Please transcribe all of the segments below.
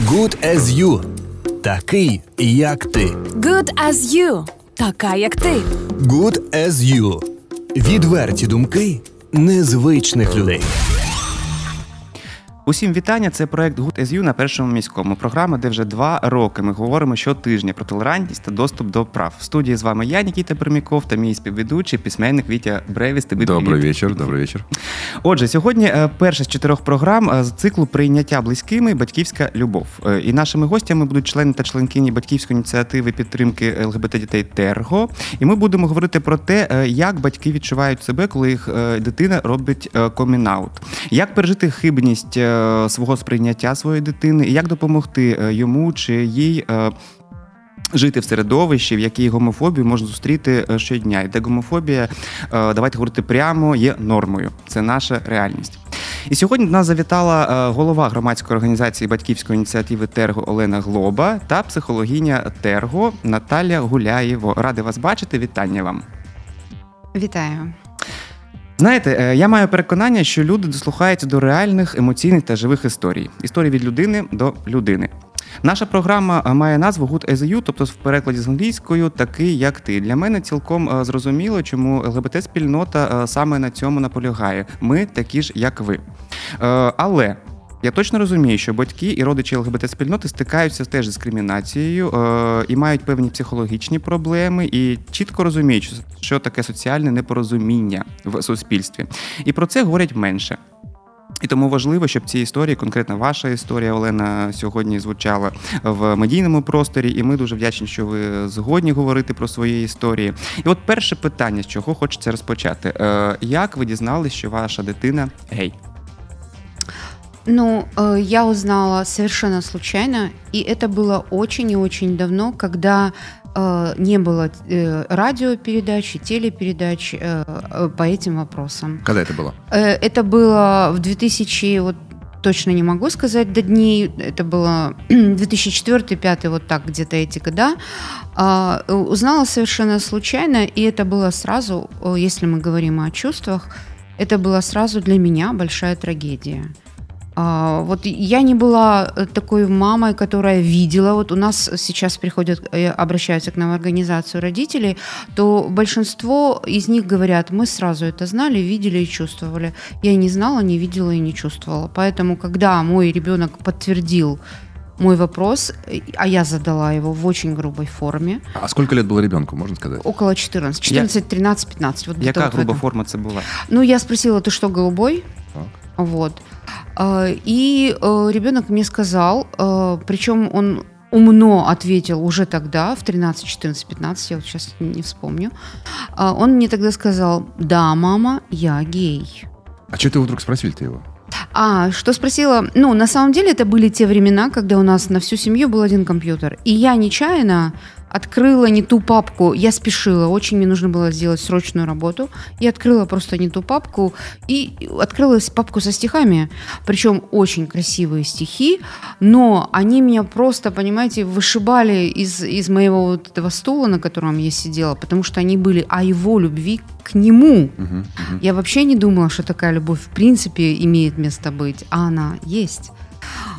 Good as you. Такий, як ти. Good as you. Така, як ти. Good as you. Відверті думки незвичних людей. Усім вітання, це проект Good as You на Першому міському. Програма, де вже 2 роки ми говоримо щотижня про толерантність та доступ до прав. В студії з вами я, Нікіта Пермяков, та мій співведучий, письменник Вітя Бревіст. Добрий вечір. Отже, сьогодні перша з 4 програм з циклу «Прийняття близькими. Батьківська любов». І нашими гостями будуть члени та членкині батьківської ініціативи підтримки ЛГБТ-дітей «Терго». І ми будемо говорити про те, як батьки відчувають себе, коли їх дитина робить комінаут. Як пережити хибність свого сприйняття своєї дитини, і як допомогти йому чи їй жити в середовищі, в якій гомофобію можна зустріти щодня. І де гомофобія, давайте говорити прямо, є нормою. Це наша реальність. І сьогодні до нас завітала голова громадської організації батьківської ініціативи «Терго» Олена Глоба та психологиня «Терго» Наталя Гуляєва. Ради вас бачити, вітання вам. Вітаю. Знаєте, я маю переконання, що люди дослухаються до реальних, емоційних та живих історій. Історії від людини до людини. Наша програма має назву «Good as You», тобто в перекладі з англійською «Такий, як ти». Для мене цілком зрозуміло, чому ЛГБТ-спільнота саме на цьому наполягає. Ми такі ж, як ви. Але я точно розумію, що батьки і родичі ЛГБТ-спільноти стикаються теж з дискримінацією і мають певні психологічні проблеми, і чітко розуміють, що таке соціальне непорозуміння в суспільстві. І про це говорять менше. І тому важливо, щоб ці історії, конкретно ваша історія, Олена, сьогодні звучала в медійному просторі, і ми дуже вдячні, що ви згодні говорити про свої історії. І от перше питання, з чого хочеться розпочати. Як ви дізнались, що ваша дитина гей? Ну, я узнала совершенно случайно, и это было очень и очень давно, когда не было радиопередач и телепередач по этим вопросам. Когда это было? Это было в 2000, вот точно не могу сказать до дней, это было 2004-2005, вот так где-то эти года. Узнала совершенно случайно, и это было сразу, если мы говорим о чувствах, это было сразу для меня большая трагедия. Вот я не была такой мамой, которая видела. Вот у нас сейчас приходят, обращаются к нам в организацию родителей, то большинство из них говорят: мы сразу это знали, видели и чувствовали. Я не знала, не видела и не чувствовала. Поэтому, когда мой ребенок подтвердил мой вопрос, а я задала его в очень грубой форме. А сколько лет было ребенку, можно сказать? Около 14. 14, 13, 15. Вот яка груба форма это была? Ну, я спросила: ты что, голубой? Так. Вот. И ребенок мне сказал, причем он умно ответил уже тогда, в 13, 14, 15, я вот сейчас не вспомню. Он мне тогда сказал: да, мама, я гей. А что ты вдруг спросили-то его? Что спросила? Ну, на самом деле это были те времена, когда у нас на всю семью был один компьютер. И я нечаянно открыла не ту папку, я спешила, очень мне нужно было сделать срочную работу, я открыла просто не ту папку, и открылась папку со стихами, причем очень красивые стихи, но они меня просто, понимаете, вышибали из моего вот этого стула, на котором я сидела, потому что они были о его любви к нему. Я вообще не думала, что такая любовь в принципе имеет место быть, а она есть.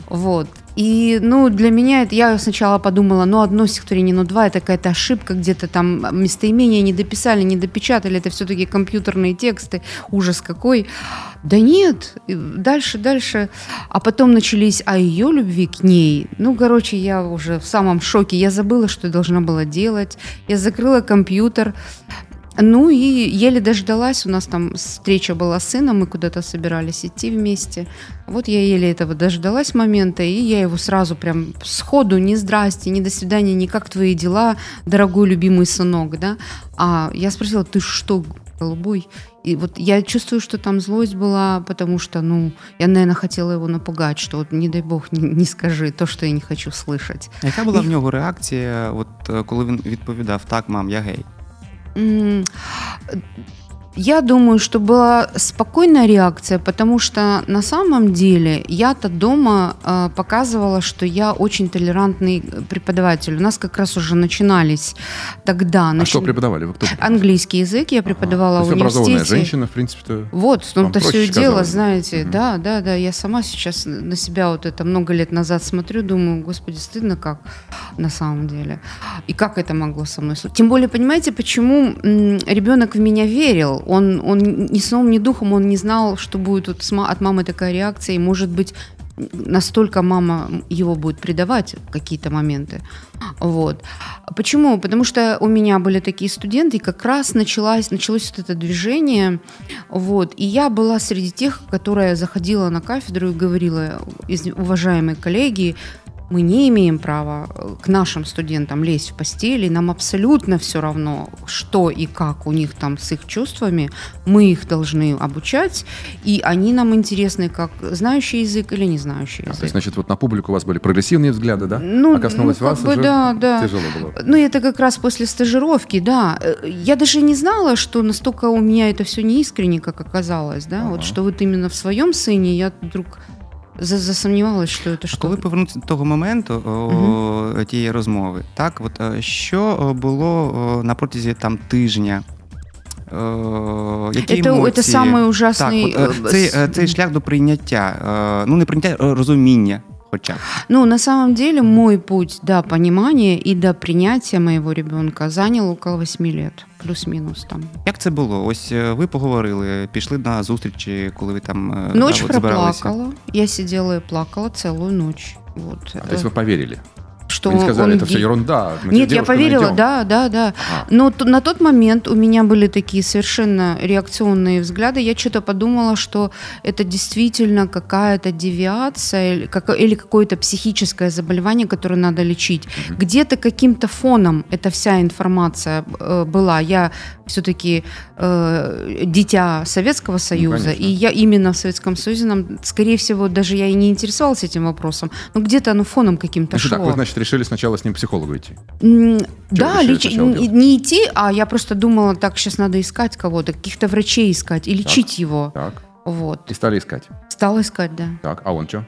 Вот. И, ну, для меня это, я сначала подумала, ну, одно стихотворение, ну, два, это какая-то ошибка, где-то там местоимение не дописали, не допечатали, это все-таки компьютерные тексты, ужас какой. Да нет, дальше. А потом начались о ее любви к ней. Ну, короче, я уже в самом шоке, я забыла, что я должна была делать, я закрыла компьютер. Ну и еле дождалась, у нас там встреча была с сыном, мы куда-то собирались идти вместе. Вот я еле этого дождалась момента, и я его сразу прям сходу, не здрасте, не до свидания, не как твои дела, дорогой любимый сынок, да. А я спросила: ты что, голубой? И вот я чувствую, что там злость была, потому что, ну, я, наверное, хотела его напугать, что вот, не дай Бог, не скажи то, что я не хочу слышать. А яка була в нього реакція, от, коли він відповідав: так, мам, я гей? Я думаю, что была спокойная реакция, потому что на самом деле я-то дома показывала, что я очень толерантный преподаватель. У нас как раз уже начинались тогда... А что преподавали? Вы кто? Английский язык я преподавала в университете. Образованная женщина, в принципе-то... Вот, в том-то все дело, знаете. Да, я сама сейчас на себя вот это много лет назад смотрю, думаю, господи, стыдно как на самом деле. И как это могло со мной случиться? Тем более, понимаете, почему ребенок в меня верил? Он ни сном, ни духом, он не знал, что будет от мамы такая реакция. И, может быть, настолько мама его будет предавать в какие-то моменты. Вот. Почему? Потому что у меня были такие студенты, и как раз началось вот это движение. Вот. И я была среди тех, которая заходила на кафедру и говорила: уважаемые коллеги, мы не имеем права к нашим студентам лезть в постели, нам абсолютно все равно, что и как у них там с их чувствами, мы их должны обучать, и они нам интересны как знающий язык или не знающий язык. То есть, значит, вот на публику у вас были прогрессивные взгляды, да? А коснулось вас уже тяжело было? Ну, это как раз после стажировки, да. Я даже не знала, что настолько у меня это все не искренне, как оказалось, да, вот что вот именно в своем сыне я вдруг... Засумнівалася, що це що. Коли повернутися до того моменту, тієї розмови, так, от, що було на протязі там тижня? Які емоції? Це самий ужасний... Так, от, цей шлях до прийняття, ну не прийняття, а розуміння. Ну, на самом деле, мой путь до понимания и до принятия моего ребенка занял около 8 лет, плюс-минус там. Як це було? Ось ви поговорили, пішли на зустрічі, коли ви там... Ночь проплакала, я сидела и плакала целую ночь. Вот. То есть вы поверили? Что они сказали, это все ерунда. Нет, я поверила, да. Но на тот момент у меня были такие совершенно реакционные взгляды. Я что-то подумала, что это действительно какая-то девиация или какое-то психическое заболевание, которое надо лечить. Где-то каким-то фоном эта вся информация была. Я все-таки дитя Советского Союза, и я именно в Советском Союзе, нам, скорее всего, даже я и не интересовалась этим вопросом, но где-то оно фоном каким-то шло. Так, вы, значит, решили сначала с ним к психологу идти? Да, не идти, а я просто думала, так, сейчас надо искать кого-то, каких-то врачей искать и лечить его. Так, вот. И стали искать? Стала искать, да. Так, а он что?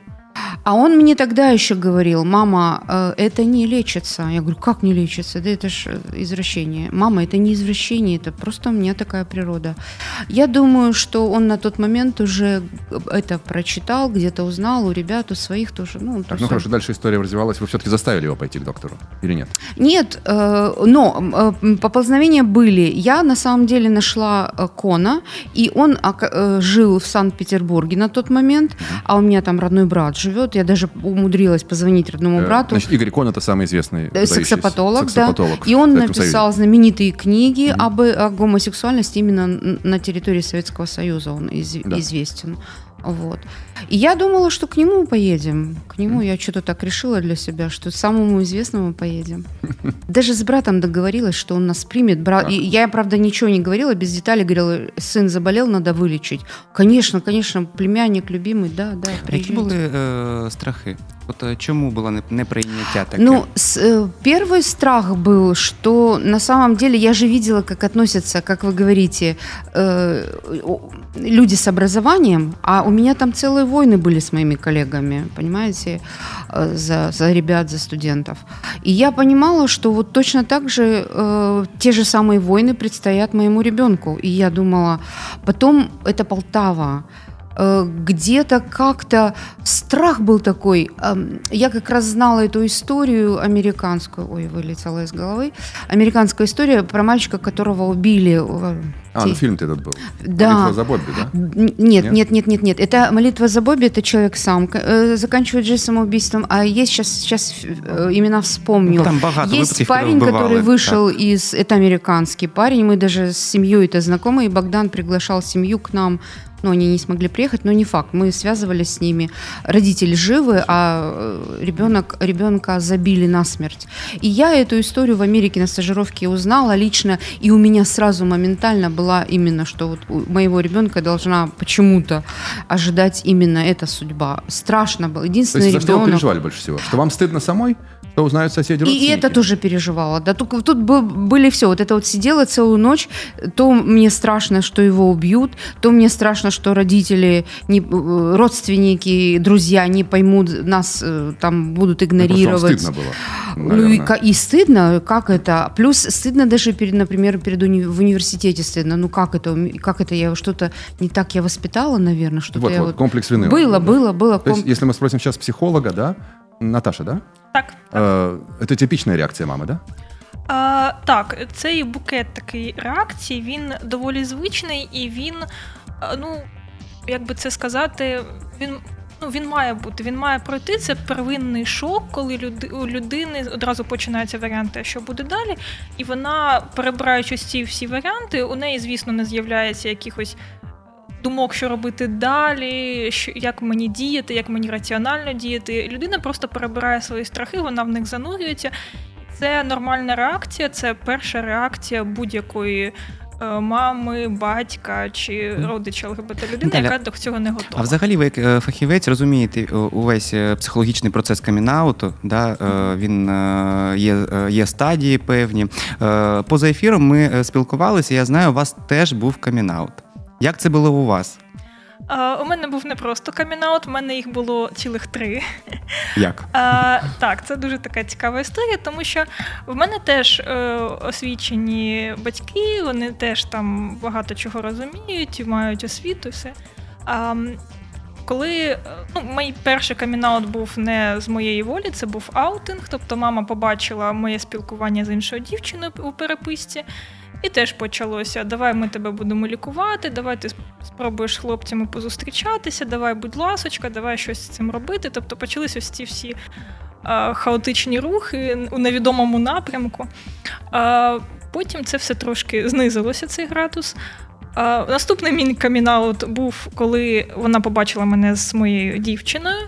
А он мне тогда еще говорил: мама, это не лечится. Я говорю: как не лечится? Да это ж извращение. Мама, это не извращение, это просто у меня такая природа. Я думаю, что он на тот момент уже это прочитал, где-то узнал у ребят, у своих тоже. Ну хорошо, дальше история развивалась. Вы все-таки заставили его пойти к доктору или нет? Нет, но поползновения были. Я на самом деле нашла Кона, и он жил в Санкт-Петербурге на тот момент, а у меня там родной брат живет. Я даже умудрилась позвонить родному брату. Значит, Игорь Кон — это самый известный сексопатолог, да. И он написал знаменитые книги о гомосексуальности именно на территории Советского Союза. Он известен. Вот. И я думала, что к нему поедем. К нему я что-то так решила для себя, что самому известному поедем. Даже с братом договорилась, что он нас примет. И я, правда, ничего не говорила, без деталей говорила: сын заболел, надо вылечить. Конечно, племянник любимый, да. Какие были страхи? Вот чему было непринятие такое? Ну, первый страх был, что на самом деле я же видела, как относятся, как вы говорите, люди с образованием, а у меня там целые войны были с моими коллегами, понимаете, за ребят, за студентов. И я понимала, что вот точно так же те же самые войны предстоят моему ребенку. И я думала, потом это Полтава. Где-то как-то страх был такой. Я как раз знала эту историю американскую. Ой, вылетела из головы. Американская история про мальчика, которого убили. Ну фильм-то этот был. Да. «Молитва за Бобби», да? Нет. Это «Молитва за Бобби», это человек сам заканчивает жизнь самоубийством. А есть сейчас имена вспомню. Там есть парень, который вышел из... Это американский парень. Мы даже с семьей это знакомы. И Богдан приглашал семью к нам. Но они не смогли приехать, но не факт. Мы связывались с ними. Родители живы, а ребенка забили насмерть. И я эту историю в Америке на стажировке узнала лично, и у меня сразу моментально была именно, что вот у моего ребенка должна почему-то ожидать именно эта судьба. Страшно было. Единственное, за что вы переживали больше всего? Что вам стыдно самой? что узнают соседи. И это тоже переживала. Да, тут были все. Вот это вот сидела целую ночь. То мне страшно, что его убьют, то мне страшно, что родители, родственники, друзья не поймут нас, там будут игнорировать. Стыдно было, и стыдно, как это. Плюс стыдно даже, например, в университете стыдно. Ну как это я что-то не так я воспитала, наверное, что-то. Вот, комплекс вины. Было. То есть, если мы спросим сейчас психолога, да? Наташа, да? Так. Це типічна реакція мами, да? Так, цей букет такий реакцій, він доволі звичний і він, ну, як би це сказати, він має бути, він має пройти, це первинний шок, коли у людини одразу починаються варіанти, що буде далі, і вона, перебираючи ці всі варіанти, у неї, звісно, не з'являється якихось думок, що робити далі, як мені діяти, як мені раціонально діяти. Людина просто перебирає свої страхи, вона в них занурюється. Це нормальна реакція, це перша реакція будь-якої мами, батька чи родича ЛГБТ людини, яка до цього не готова. А взагалі ви, як фахівець, розумієте увесь психологічний процес камінауту, да? Він є стадії певні. Поза ефіром ми спілкувалися, я знаю, у вас теж був камінаут. Як це було у вас? У мене був не просто камінаут, у мене їх було цілих 3. Як? Так, це дуже така цікава історія, тому що в мене теж освічені батьки, вони теж там багато чого розуміють, мають освіту і все. Коли, мій перший камінаут був не з моєї волі, це був аутинг, тобто мама побачила моє спілкування з іншою дівчиною у переписці, і теж почалося, давай ми тебе будемо лікувати, давай ти спробуєш з хлопцями позустрічатися, давай, будь ласочка, давай щось з цим робити. Тобто почалися ось ці всі хаотичні рухи у невідомому напрямку. Потім це все трошки знизилося, цей градус. Наступний мій камінаут був, коли вона побачила мене з моєю дівчиною,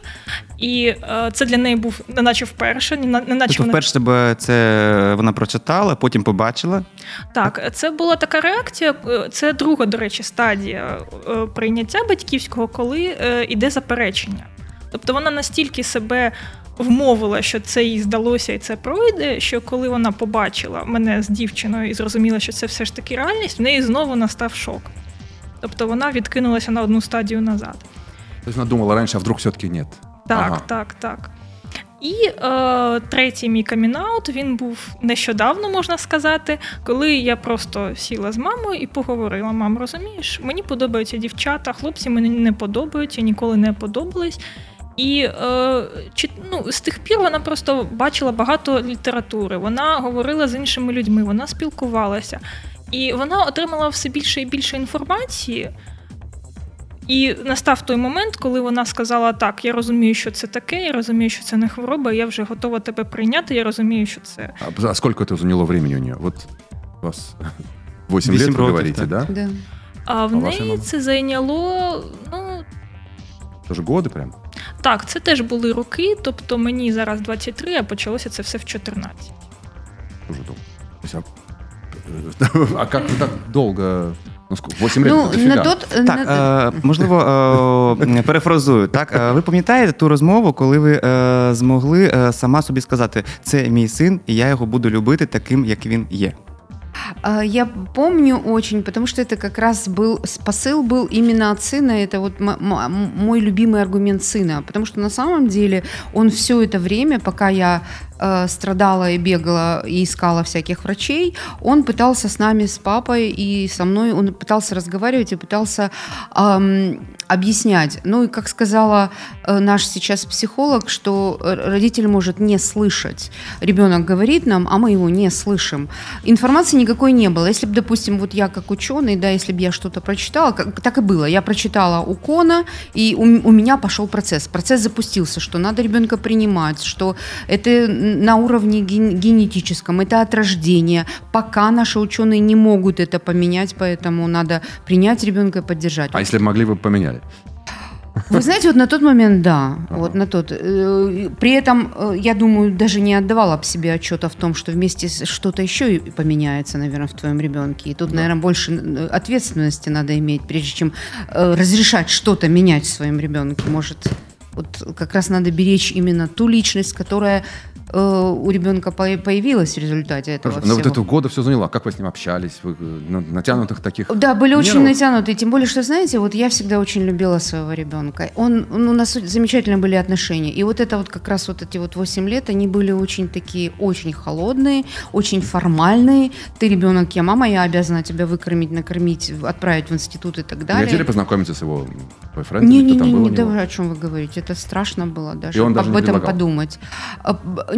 і це для неї був неначе вперше. Вперше це вона прочитала, потім побачила? Так, це була така реакція, це друга, до речі, стадія прийняття батьківського, коли йде заперечення. Тобто вона настільки себе вмовила, що це їй здалося і це пройде, що коли вона побачила мене з дівчиною і зрозуміла, що це все ж таки реальність, в неї знову настав шок. Тобто вона відкинулася на одну стадію назад. Тобто вона думала раніше, а вдруг все-таки ні. Так. І третій мій камінаут, він був нещодавно, можна сказати, коли я просто сіла з мамою і поговорила. Мам, розумієш, мені подобаються дівчата, хлопці мені не подобаються, ніколи не подобались. І з тих пір вона просто бачила багато літератури, вона говорила з іншими людьми, вона спілкувалася. І вона отримала все більше і більше інформації. І настав той момент, коли вона сказала, так, я розумію, що це таке, я розумію, що це не хвороба, я вже готова тебе прийняти, я розумію, що це... А скільки це зайняло времени у неї? От у вас 8 років, ви говорите, так? Да? Да. А в неї це зайняло, Тож годи прямо? Так, це теж були роки, тобто мені зараз 23, а почалося це все в 14. Дуже довго. А як ви так довго... 8 років, це фіга. Так, можливо, перефразую. Так, ви пам'ятаєте ту розмову, коли ви змогли сама собі сказати, це мій син, і я його буду любити таким, як він є? Я помню очень, потому что это как раз был, посыл был именно от сына, это вот мой любимый аргумент сына, потому что на самом деле он все это время, пока я страдала и бегала и искала всяких врачей, он пытался с нами, с папой и со мной, он пытался разговаривать и пытался объяснять. Ну и как сказала наш сейчас психолог, что родитель может не слышать. Ребенок говорит нам, а мы его не слышим. Информации никакой не было. Если бы, допустим, вот я как ученый, да, если бы я что-то прочитала, так и было. Я прочитала у Кона, и у меня пошел процесс. Процесс запустился, что надо ребенка принимать, что это на уровне генетическом, это от рождения. Пока наши ученые не могут это поменять, поэтому надо принять ребенка и поддержать. А если могли бы поменять? Вы знаете, вот на тот момент, да. Вот на тот. При этом, я думаю, даже не отдавала бы себе отчета в том, что вместе что-то еще и поменяется, наверное, в твоем ребенке. И тут, наверное, больше ответственности надо иметь, прежде чем разрешать что-то менять в своем ребенке. Может, вот как раз надо беречь именно ту личность, которая у ребенка появилось в результате этого всего. Но вот этого года все заняло. Как вы с ним общались? Вы на натянутых таких? Да, были нервов. Очень натянутые. Тем более, что, знаете, вот я всегда очень любила своего ребенка. У нас замечательно были отношения. И вот это вот как раз вот эти вот 8 лет, они были очень такие, очень холодные, очень формальные. Ты ребенок, я мама, я обязана тебя выкормить, накормить, отправить в институт и так далее. Не хотели познакомиться с его бойфрендом? Не, даже о чем вы говорите. Это страшно было даже об этом подумать.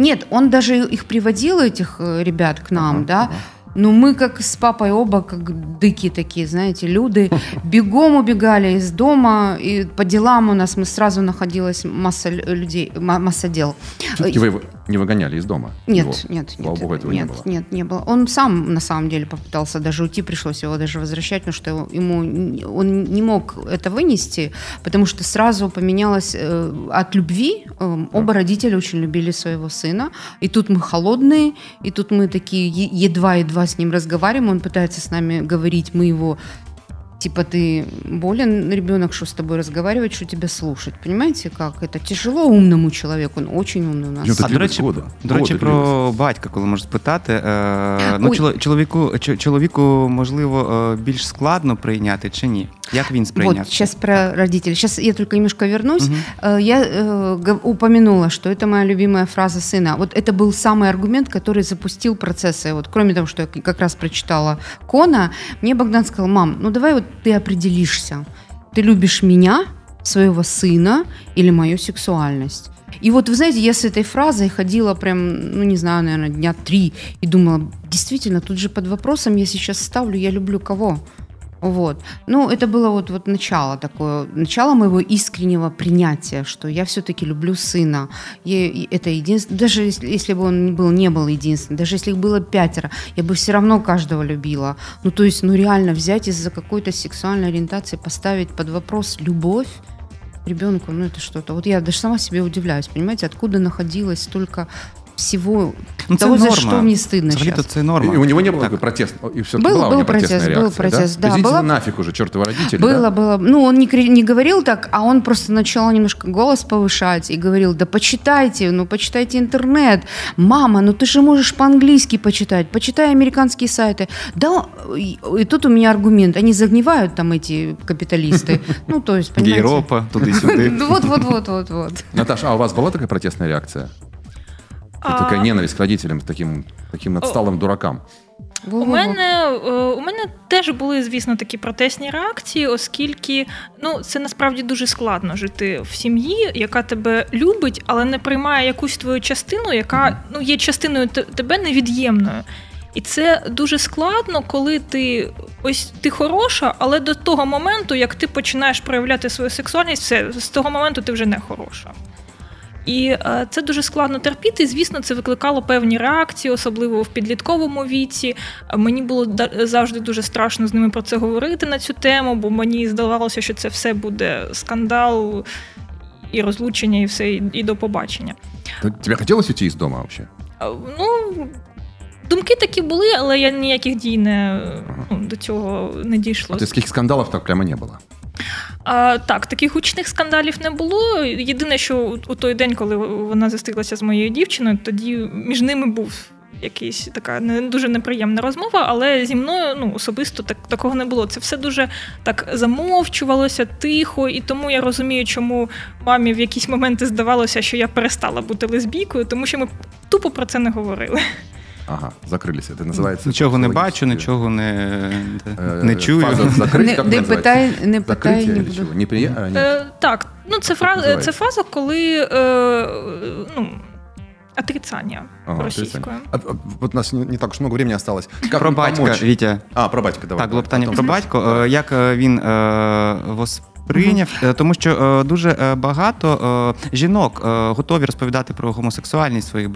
Нет, он даже их приводил, этих ребят, к нам, да. Но мы как с папой оба, как дыки такие, знаете, люди, бегом убегали из дома, и по делам у нас мы сразу находилась масса людей, масса дел. Все-таки вы его не выгоняли из дома? Нет, не было. Он сам, на самом деле, попытался даже уйти, пришлось его даже возвращать, потому что ему, он не мог это вынести, потому что сразу поменялось от любви. Оба родителя очень любили своего сына, и тут мы холодные, и тут мы такие едва-едва с ним разговариваем, он пытается с нами говорить, мы его, типа, ты болен, ребенок, что с тобой разговаривать, что тебя слушать, понимаете, как это тяжело умному человеку, он очень умный у нас. А, до речі, про батька, коли можеш спитати, чоловіку, можливо, більш складно прийняти чи ні? Як він сприйняв? Вот, сейчас про родителей. Сейчас я только немножко вернусь. Я упомянула, что это моя любимая фраза сына. Вот это был самый аргумент, который запустил процессы. Вот, кроме того, что я как раз прочитала Кона, мне Богдан сказал: мам, ну давай вот ты определишься. Ты любишь меня, своего сына или мою сексуальность? И вот, вы знаете, я с этой фразой ходила прям, ну не знаю, наверное, дня 3 и думала, действительно, тут же под вопросом я сейчас ставлю, я люблю кого? Вот. Ну, это было вот начало такое, начало моего искреннего принятия, что я все-таки люблю сына. И это единственное, даже если бы он не был единственным, даже если их было 5, я бы все равно каждого любила. Ну, то есть, ну, реально взять из-за какой-то сексуальной ориентации, поставить под вопрос любовь ребенку, ну, это что-то. Вот я даже сама себе удивляюсь, понимаете, откуда находилось столько... всего, ну, того, за что мне стыдно сейчас. Це норма. И у него не было протеста? Был протест, да. Идите нафиг уже, чертовы родители. Было. Ну, он не говорил так, а он просто начал немножко голос повышать и говорил, да почитайте интернет. Мама, ну ты же можешь по-английски почитать, почитай американские сайты. Да, и тут у меня аргумент, они загнивают там эти капиталисты. Ну, то есть, понимаете. Европа, туды-сюды. Вот. Наташа, а у вас была такая протестная реакция? Така ненависть к родителям, таким отсталим дуракам. У мене теж були, звісно, такі протестні реакції, оскільки це насправді дуже складно жити в сім'ї, яка тебе любить, але не приймає якусь твою частину, яка є частиною тебе невід'ємною. І це дуже складно, коли ти хороша, але до того моменту, як ти починаєш проявляти свою сексуальність, все, з того моменту ти вже не хороша. І це дуже складно терпіти, і, звісно, це викликало певні реакції, особливо в підлітковому віці. Мені було завжди дуже страшно з ними про це говорити на цю тему, бо мені здавалося, що це все буде скандал, і розлучення, і все, і до побачення. Тебе хотілося уйти з дому взагалі? Ну, думки такі були, але я ніяких дій до цього не дійшло. А ти скільки скандалів так прямо не було? Так, таких гучних скандалів не було. Єдине, що у той день, коли вона зустрілася з моєю дівчиною, тоді між ними був якась така дуже неприємна розмова, але зі мною особисто такого не було. Це все дуже так замовчувалося, тихо, і тому я розумію, чому мамі в якісь моменти здавалося, що я перестала бути лесбійкою, тому що ми тупо про це не говорили. Ага, закрилися. Це називається... Нічого не бачу, нічого не чую. Не питай, не буду. Так, це фраза, коли... отрицание российское. Вот у нас не так уж много времени осталось. Про батька, Вітя. А, про батька, давай. Так, було питання про батька. Як він вас... прийняв, тому що дуже багато жінок готові розповідати про гомосексуальність своїх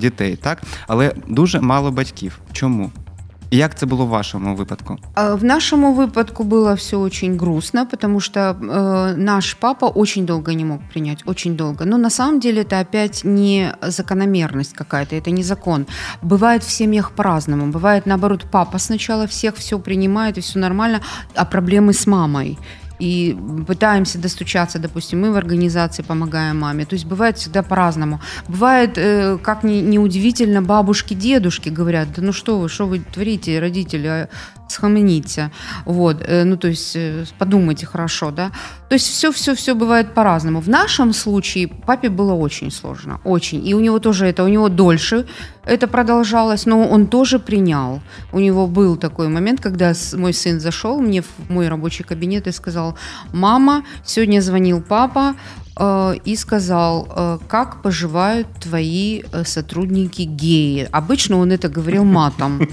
дітей, так? Але дуже мало батьків. Чому? И как это было в вашем випадку? В нашем випадку было все очень грустно, потому что наш папа очень долго не мог принять, очень долго. Но на самом деле это опять не закономерность какая-то, это не закон. Бывает в семьях по-разному. Бывает наоборот, папа сначала всех все принимает и все нормально, а проблемы с мамой. и пытаемся достучаться, допустим, мы в организации помогаем маме. То есть бывает всегда по-разному. Бывает, как неудивительно, бабушки, дедушки говорят, да ну что вы творите, родители, схаменитесь, вот, ну то есть подумайте хорошо, да. То есть все бывает по-разному. В нашем случае папе было очень сложно, очень. И у него тоже это, у него дольше это продолжалось, но он тоже принял. У него был такой момент, когда мой сын зашел мне в мой рабочий кабинет и сказал: «Мама, сегодня звонил папа и сказал, как поживают твои сотрудники геи». Обычно он это говорил матом.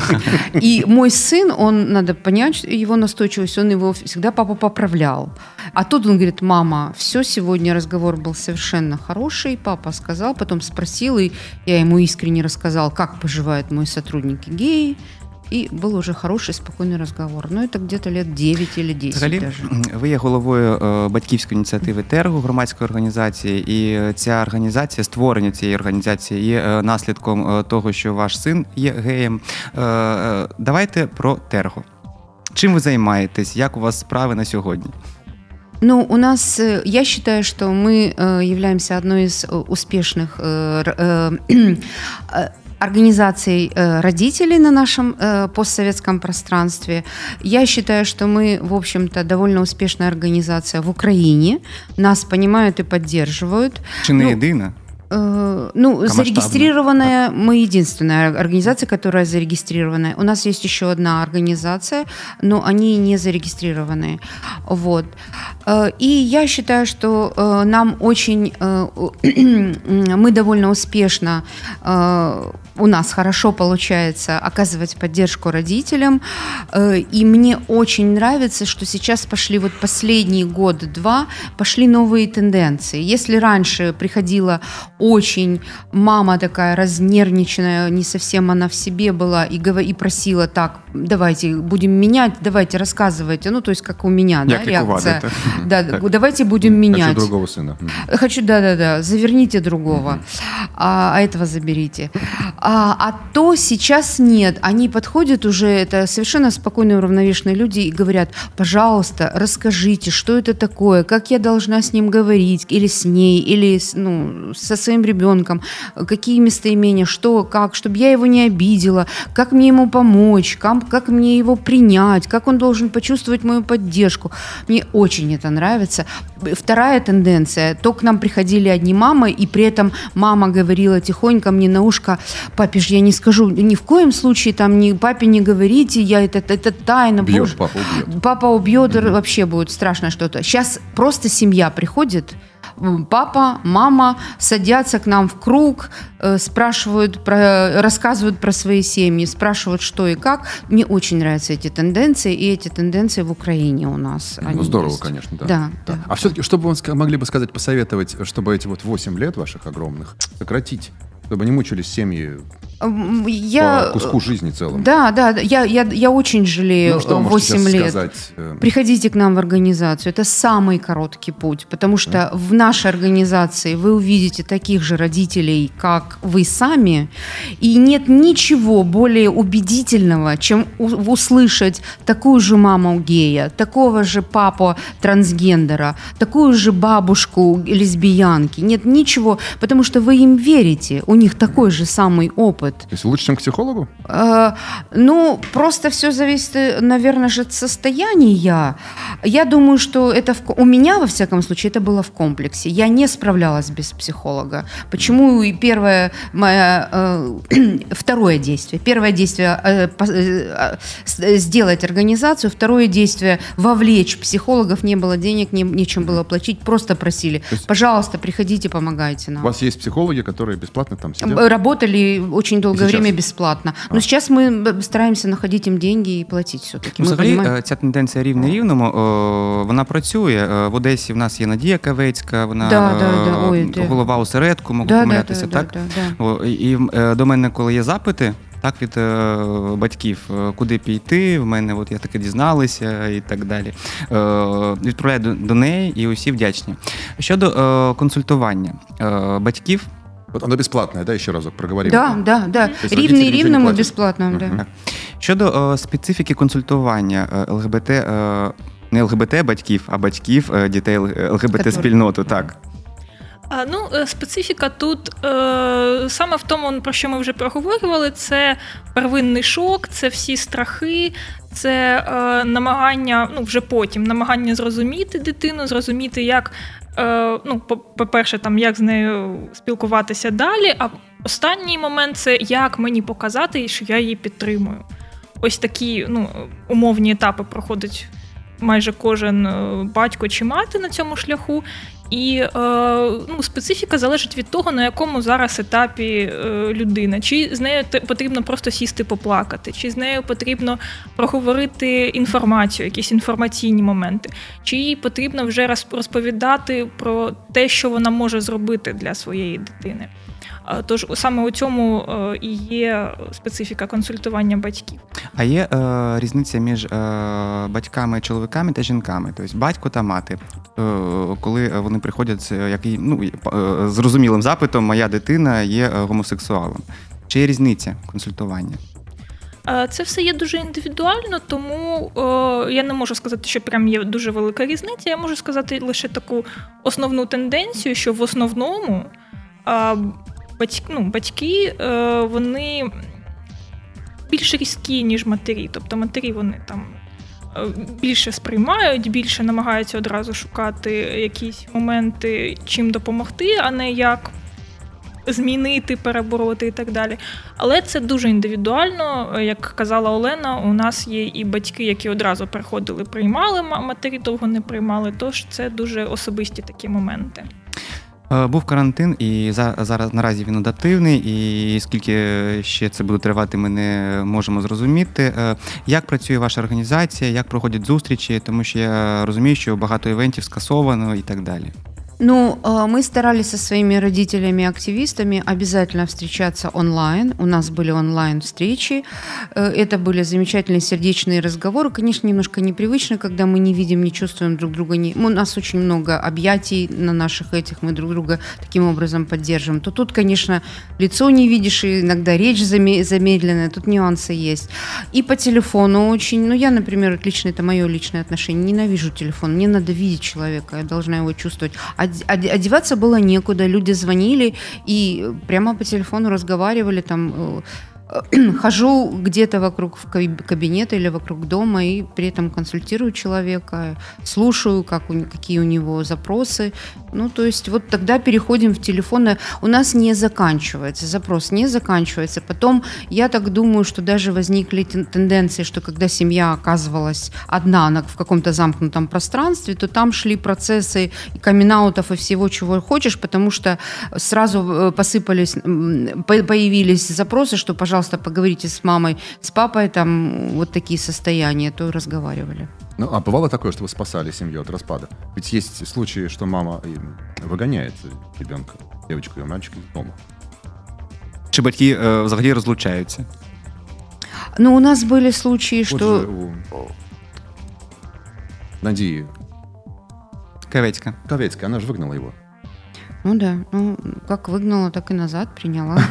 И мой сын, он, надо понять его настойчивость, он его всегда папа поправлял. А тут он говорит: «Мама, все, сегодня разговор был совершенно хороший, папа сказал», потом спросил, и я ему искренне рассказал, как поживают мои сотрудники геи. І був вже хороший, спокійний розговор. Ну, це десь років 9 чи 10. Взагалі, ви є головою батьківської ініціативи «Терго», громадської організації, і ця організація, створення цієї організації є наслідком того, що ваш син є геєм. Давайте про «Терго». Чим ви займаєтесь? Як у вас справи на сьогодні? Ну, у нас, я считаю, что мы являемся одной из успешных организаций родителей на нашем постсоветском пространстве. Я считаю, что мы, в общем-то, довольно успешная организация в Украине. Нас понимают и поддерживают. Чина едина? Ну, зарегистрированная, мы единственная организация, которая зарегистрированная. У нас есть еще одна организация, но они не зарегистрированные. Вот. И я считаю, что нам очень, мы довольно успешно, у нас хорошо получается оказывать поддержку родителям. И мне очень нравится, что сейчас пошли вот последние год-два, пошли новые тенденции. Если раньше приходила очень мама такая разнервниченная, не совсем она в себе была, и просила: так, давайте будем менять, давайте рассказывайте, ну то есть как у меня, да, реакция. Да, давайте будем менять. Хочу другого сына. Хочу, да-да-да, заверните другого, а этого заберите. А то сейчас нет, они подходят уже, это совершенно спокойные, уравновешенные люди, и говорят: пожалуйста, расскажите, что это такое, как я должна с ним говорить, или с ней, или ну, со своим ребенком, какие местоимения, что, как, чтобы я его не обидела, как мне ему помочь, как мне его принять, как он должен почувствовать мою поддержку. Мне очень это нравится. Вторая тенденция, то к нам приходили одни мамы, и при этом мама говорила тихонько мне на ушко: папе же я не скажу, ни в коем случае, там, папе не говорите, я это тайна. Бьет, папа убьет. Папа убьет, вообще будет страшно что-то. Сейчас просто семья приходит, папа, мама садятся к нам в круг, спрашивают, рассказывают про свои семьи, спрашивают, что и как. Мне очень нравятся эти тенденции, и эти тенденции в Украине у нас. Ну, здорово, есть, конечно, да. Да. А все-таки, что бы вы могли бы сказать, посоветовать, чтобы эти вот 8 лет ваших огромных сократить, чтобы не мучились семьи? По куску жизни целом. Да, я очень жалею, ну, что 8 лет. Сказать? Приходите к нам в организацию, это самый короткий путь, потому что в нашей организации вы увидите таких же родителей, как вы сами, и нет ничего более убедительного, чем услышать такую же маму гея, такого же папу трансгендера, такую же бабушку лесбиянки. Нет ничего, потому что вы им верите, у них такой же самый опыт. То есть лучше, чем к психологу? Ну, просто все зависит, наверное, же от состояния. Я думаю, что это у меня, во всяком случае, это было в комплексе. Я не справлялась без психолога. Почему и первое мое, второе действие. Первое действие сделать организацию, второе действие вовлечь психологов. Не было денег, нечем было платить, просто просили: пожалуйста, приходите, помогайте нам. У вас есть психологи, которые бесплатно там сидят? Работали очень долгое время бесплатно. Но сейчас мы стараємося знаходити їм гроші і платити все-таки. Взагалі, ця тенденція рівне-рівному, вона працює. В Одесі в нас є Надія Кавецька, вона голова осередку, можу помилятися, так? І до мене, коли є запити, так, від батьків, куди піти, в мене, от я таки дізналася і так далі. Відправляю до неї, і усі вдячні. Щодо консультування батьків, вот оно бесплатное, да, еще разок проговорим. Да. Рівний рівному бесплатно, да. Щодо специфіки консультування ЛГБТ не ЛГБТ-батьків, а батьків дітей ЛГБТ-спільноту, так. Ну, специфіка тут саме в тому, про що ми вже проговорювали, це первинний шок, це всі страхи, це намагання, ну, вже потім, намагання зрозуміти дитину, зрозуміти, як, ну, по-перше, там, як з нею спілкуватися далі, а останній момент – це як мені показати, що я її підтримую. Ось такі, ну, умовні етапи проходить майже кожен батько чи мати на цьому шляху. І ну, специфіка залежить від того, на якому зараз етапі людина. Чи з нею потрібно просто сісти поплакати, чи з нею потрібно проговорити інформацію, якісь інформаційні моменти, чи їй потрібно вже розповідати про те, що вона може зробити для своєї дитини. Тож саме у цьому і є специфіка консультування батьків. А є різниця між батьками-чоловіками та жінками? Тобто батько та мати, коли вони приходять з, ну, зрозумілим запитом «моя дитина є гомосексуалом». Чи є різниця консультування? Це все є дуже індивідуально, тому я не можу сказати, що прям є дуже велика різниця. Я можу сказати лише таку основну тенденцію, що в основному батьки, вони більш різкі, ніж матері. Тобто матері вони там більше сприймають, більше намагаються одразу шукати якісь моменти, чим допомогти, а не як змінити, перебороти і так далі. Але це дуже індивідуально. Як казала Олена, у нас є і батьки, які одразу приходили, приймали, матері довго не приймали. Тож це дуже особисті такі моменти. Був карантин, і зараз наразі він адаптивний, і скільки ще це буде тривати, ми не можемо зрозуміти. Як працює ваша організація, як проходять зустрічі, тому що я розумію, що багато івентів скасовано і так далі. Ну, мы старались со своими родителями-активистами обязательно встречаться онлайн. У нас были онлайн-встречи. Это были замечательные сердечные разговоры. Конечно, немножко непривычно, когда мы не видим, не чувствуем друг друга. У нас очень много объятий на наших этих. Мы друг друга таким образом поддерживаем. То тут, конечно, лицо не видишь, и иногда речь замедленная. Тут нюансы есть. И по телефону очень. Ну, я, например, лично, это мое личное отношение. Ненавижу телефон. Мне надо видеть человека. Я должна его чувствовать. Одеваться было некуда, люди звонили и прямо по телефону разговаривали, там, хожу где-то вокруг кабинета или вокруг дома и при этом консультирую человека, слушаю, какие у него запросы. Ну, то есть вот тогда переходим в телефоны. У нас не заканчивается, запрос не заканчивается. Потом, я так думаю, что даже возникли тенденции, что когда семья оказывалась одна в каком-то замкнутом пространстве, то там шли процессы камин-аутов и всего, чего хочешь, потому что сразу появились запросы, что, пожалуйста, поговорите с мамой, с папой, там вот такие состояния, то и разговаривали. Ну, а бывало такое, что вы спасали семью от распада? Ведь есть случаи, что мама выгоняет ребенка, девочку и мальчика из дома. Чи батьки взагалі розлучаються? Ну, у нас были случаи, вот что... Надії Кавецька, она же выгнала его. Ну да, ну как выгнала, так и назад приняла.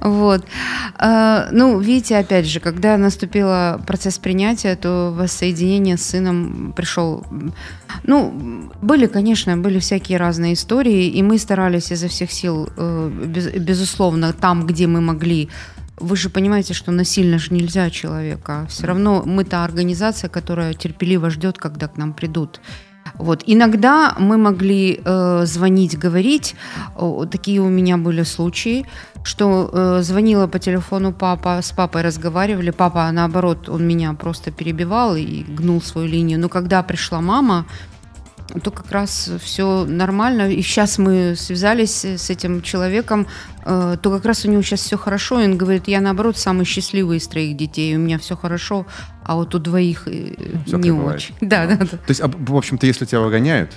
Вот. Ну, видите, опять же, когда наступил процесс принятия, то воссоединение с сыном пришел... Ну, были всякие разные истории, и мы старались изо всех сил, безусловно, там, где мы могли. Вы же понимаете, что насильно же нельзя человека. Все равно мы та организация, которая терпеливо ждет, когда к нам придут. Вот. Иногда мы могли звонить, говорить. Такие у меня были случаи, что звонила по телефону папа, с папой разговаривали. Папа, наоборот, он меня просто перебивал и гнул свою линию. Но когда пришла мама, то как раз все нормально. И сейчас мы связались с этим человеком, то как раз у него сейчас все хорошо. И он говорит, я, наоборот, самый счастливый из троих детей, у меня все хорошо, а вот у двоих все не очень. Да. То есть, в общем-то, если тебя выгоняют,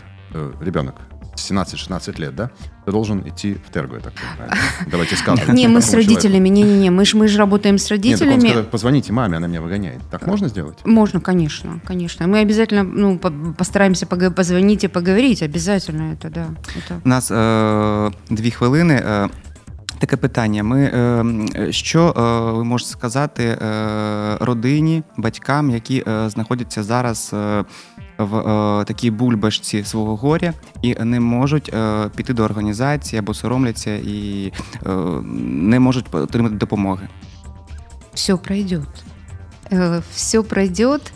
ребенок, 17-16 лет, да? Ты должен идти в Терго, я так понимаю. Давайте сказываем. Не, мы с родителями, не-не-не, мы же работаем с родителями. Нет, так он сказал, позвоните маме, она меня выгоняет. Так можно сделать? Можно, конечно. Мы обязательно, ну, постараемся позвонить и поговорить, обязательно это, да. У нас 2 хвилини. таке питання. Що ви можете сказати родині, батькам, які знаходяться зараз в такій бульбашці свого горя і не можуть піти до організації або соромляться і не можуть отримати допомоги? Все пройдет. Все пройдет.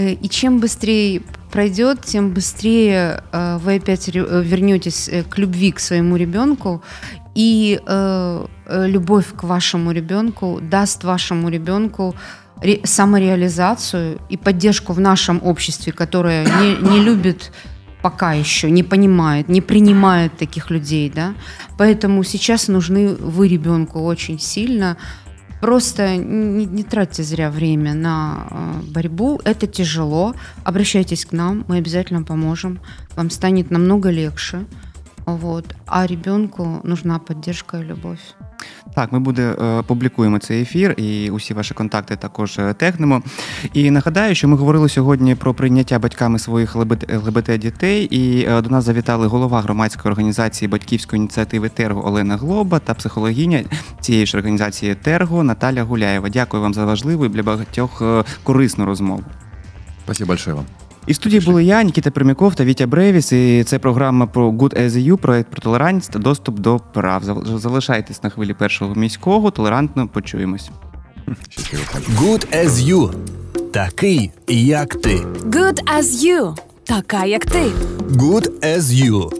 И чем быстрее пройдет, тем быстрее вы опять вернетесь к любви к своему ребенку. И любовь к вашему ребенку даст вашему ребенку самореализацию и поддержку в нашем обществе, которое не любит пока еще, не понимает, не принимает таких людей. Да? Поэтому сейчас нужны вы ребенку очень сильно. Просто не тратьте зря время на борьбу. Это тяжело. Обращайтесь к нам, мы обязательно поможем. Вам станет намного легче. Вот. А ребенку нужна поддержка и любовь. Так, ми публікуємо цей ефір і усі ваші контакти також тегнемо. І нагадаю, що ми говорили сьогодні про прийняття батьками своїх ЛГБТ-дітей, і до нас завітали голова громадської організації батьківської ініціативи «Терго» Олена Глоба та психологиня цієї ж організації «Терго» Наталя Гуляєва. Дякую вам за важливу і для багатьох корисну розмову. Спасибо большое вам. І в студії були я, Нікіта Пермяков та Вітя Бревіст, і це програма про Good as You, проект про толерантність та доступ до прав. Залишайтесь на хвилі Першого міського, толерантно почуємось. Good as You. Такий, як ти. Good as You. Така, як ти. Good as You.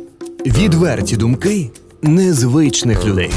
Відверті думки незвичних людей.